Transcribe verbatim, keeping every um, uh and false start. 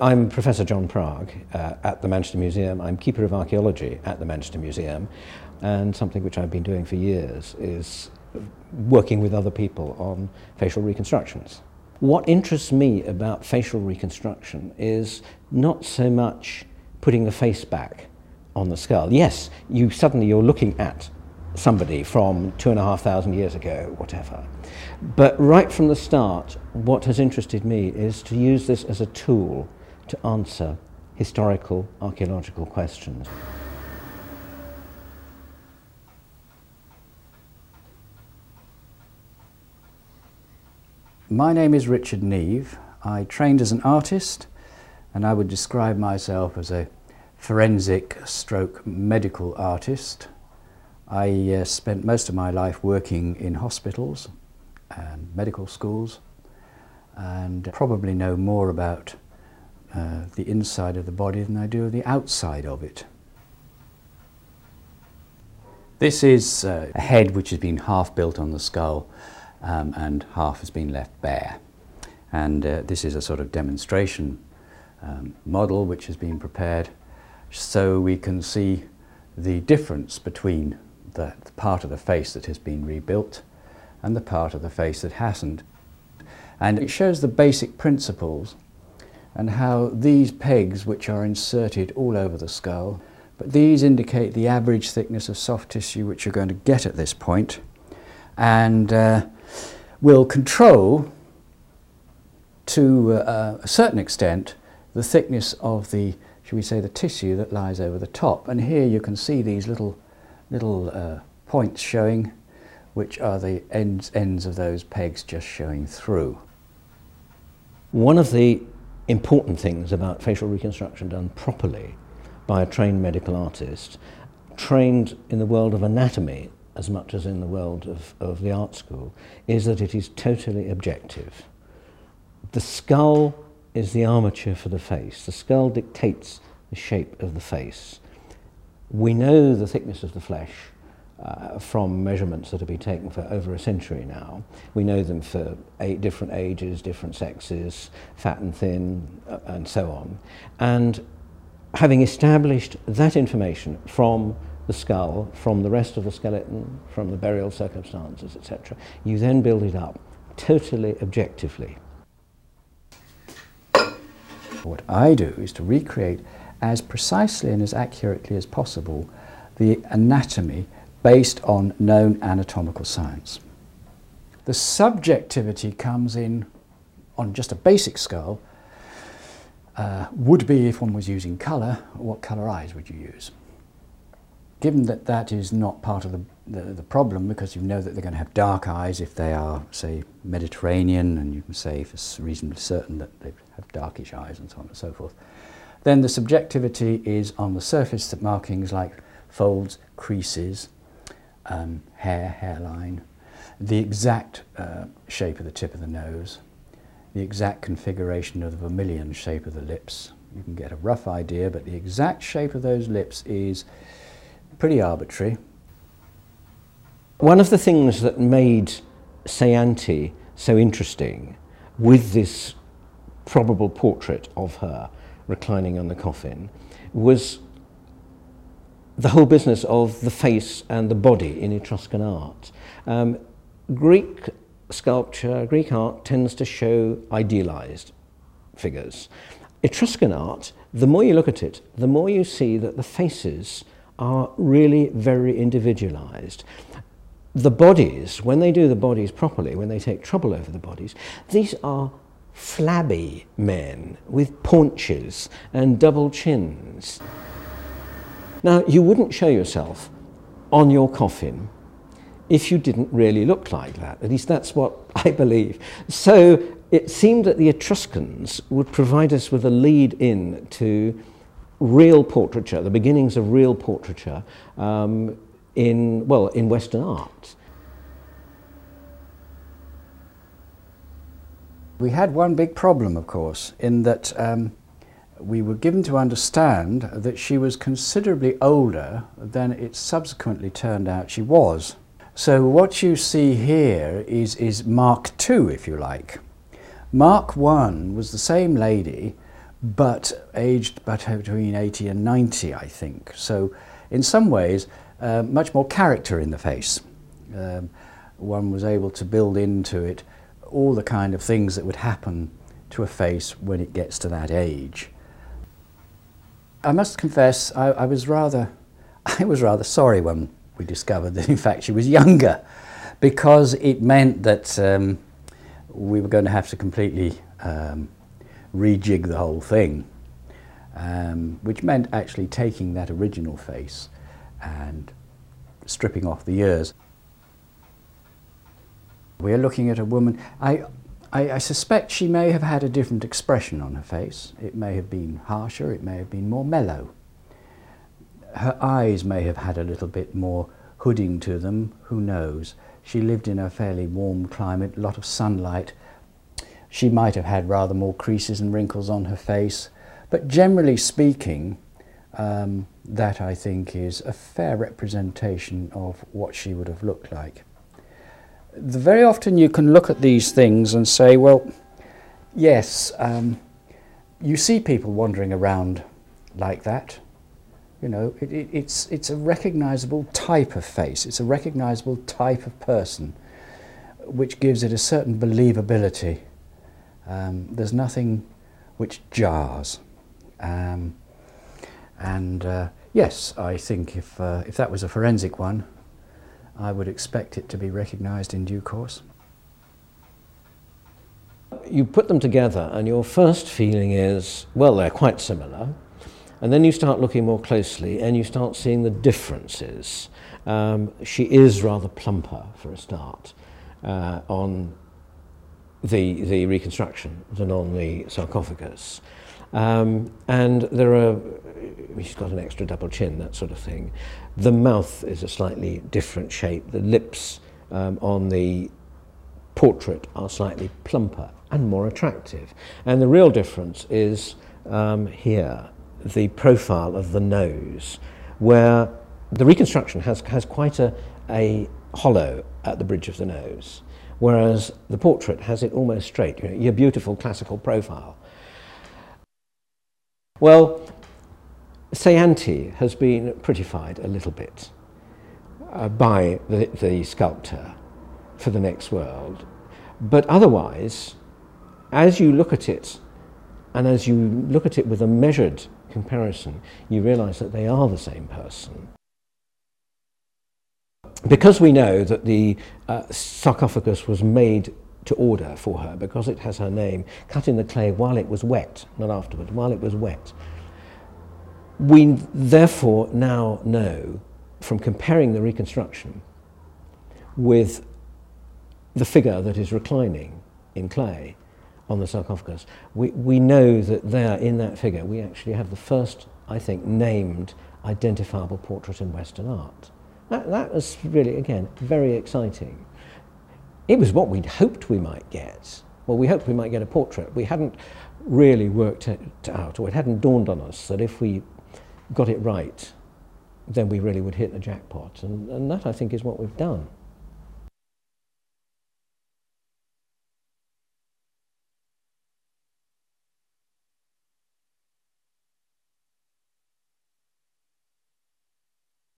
I'm Professor John Prag uh, at the Manchester Museum. I'm Keeper of Archaeology at the Manchester Museum, and something which I've been doing for years is working with other people on facial reconstructions. What interests me about facial reconstruction is not so much putting the face back on the skull. Yes, you suddenly you're looking at somebody from two and a half thousand years ago, whatever. But right from the start, what has interested me is to use this as a tool to answer historical, archaeological questions. My name is Richard Neave. I trained as an artist, and I would describe myself as a forensic stroke medical artist. I uh, spent most of my life working in hospitals and medical schools, and probably know more about uh, the inside of the body than I do the outside of it. This is uh, a head which has been half built on the skull um, and half has been left bare, and uh, this is a sort of demonstration um, model which has been prepared so we can see the difference between the part of the face that has been rebuilt and the part of the face that hasn't. And it shows the basic principles and how these pegs, which are inserted all over the skull, but these indicate the average thickness of soft tissue which you're going to get at this point, and uh, will control to uh, a certain extent the thickness of the, shall we say, the tissue that lies over the top. And here you can see these little little uh, points showing, which are the ends, ends of those pegs just showing through. One of the important things about facial reconstruction done properly by a trained medical artist, trained in the world of anatomy as much as in the world of, of the art school, is that it is totally objective. The skull is the armature for the face. The skull dictates the shape of the face. We know the thickness of the flesh uh, from measurements that have been taken for over a century now. We know them for eight different ages, different sexes, fat and thin, uh, and so on. And having established that information from the skull, from the rest of the skeleton, from the burial circumstances, et cetera, you then build it up totally objectively. What I do is to recreate as precisely and as accurately as possible the anatomy based on known anatomical science. The subjectivity comes in on just a basic skull, uh, would be if one was using colour, what colour eyes would you use? Given that that is not part of the, the, the problem, because you know that they're going to have dark eyes if they are, say, Mediterranean, and you can say for reasonably certain that they have darkish eyes and so on and so forth, then the subjectivity is on the surface, that markings like folds, creases, um, hair, hairline, the exact uh, shape of the tip of the nose, the exact configuration of the vermilion shape of the lips. You can get a rough idea, but the exact shape of those lips is pretty arbitrary. One of the things that made Seianti so interesting, with this probable portrait of her reclining on the coffin, was the whole business of the face and the body in Etruscan art. Um, Greek sculpture, Greek art tends to show idealized figures. Etruscan art, the more you look at it, the more you see that the faces are really very individualized. The bodies, when they do the bodies properly, when they take trouble over the bodies, these are flabby men with paunches and double chins. Now, you wouldn't show yourself on your coffin if you didn't really look like that. At least that's what I believe. So it seemed that the Etruscans would provide us with a lead in to real portraiture, the beginnings of real portraiture um, in, well, in Western art. We had one big problem, of course, in that um, we were given to understand that she was considerably older than it subsequently turned out she was. So what you see here is, is Mark two, if you like. Mark one was the same lady but aged between eighty and ninety, I think. So in some ways, uh, much more character in the face. Um, one was able to build into it all the kind of things that would happen to a face when it gets to that age. I must confess, I, I was rather, I was rather sorry when we discovered that in fact she was younger, because it meant that um, we were going to have to completely um, rejig the whole thing, um, which meant actually taking that original face and stripping off the ears. We're looking at a woman, I, I, I suspect she may have had a different expression on her face. It may have been harsher, it may have been more mellow. Her eyes may have had a little bit more hooding to them, who knows. She lived in a fairly warm climate, a lot of sunlight. She might have had rather more creases and wrinkles on her face, but generally speaking, um, that I think is a fair representation of what she would have looked like. Very often you can look at these things and say, well, yes, um, you see people wandering around like that. You know, it, it, it's, it's a recognisable type of face, it's a recognisable type of person, which gives it a certain believability. Um, there's nothing which jars. Um, and uh, yes, I think if, uh, if that was a forensic one, I would expect it to be recognised in due course. You put them together and your first feeling is, well, they're quite similar, and then you start looking more closely and you start seeing the differences. Um, she is rather plumper, for a start, uh, on the, the reconstruction than on the sarcophagus. Um, and there are, she's got an extra double chin, that sort of thing. The mouth is a slightly different shape. The lips um, on the portrait are slightly plumper and more attractive. And the real difference is um, here, the profile of the nose, where the reconstruction has, has quite a, a hollow at the bridge of the nose, whereas the portrait has it almost straight, you know, your beautiful classical profile. Well, Seianti has been prettified a little bit uh, by the, the sculptor for the next world, but otherwise, as you look at it, and as you look at it with a measured comparison, you realise that they are the same person. Because we know that the uh, sarcophagus was made to order for her, because it has her name, cut in the clay while it was wet, not afterward, while it was wet. We therefore now know, from comparing the reconstruction with the figure that is reclining in clay on the sarcophagus, we, we know that there in that figure we actually have the first, I think, named identifiable portrait in Western art. That, that was really, again, very exciting. It was what we'd hoped we might get. Well, we hoped we might get a portrait. We hadn't really worked it out, or it hadn't dawned on us that if we got it right, then we really would hit the jackpot. And, and that, I think, is what we've done.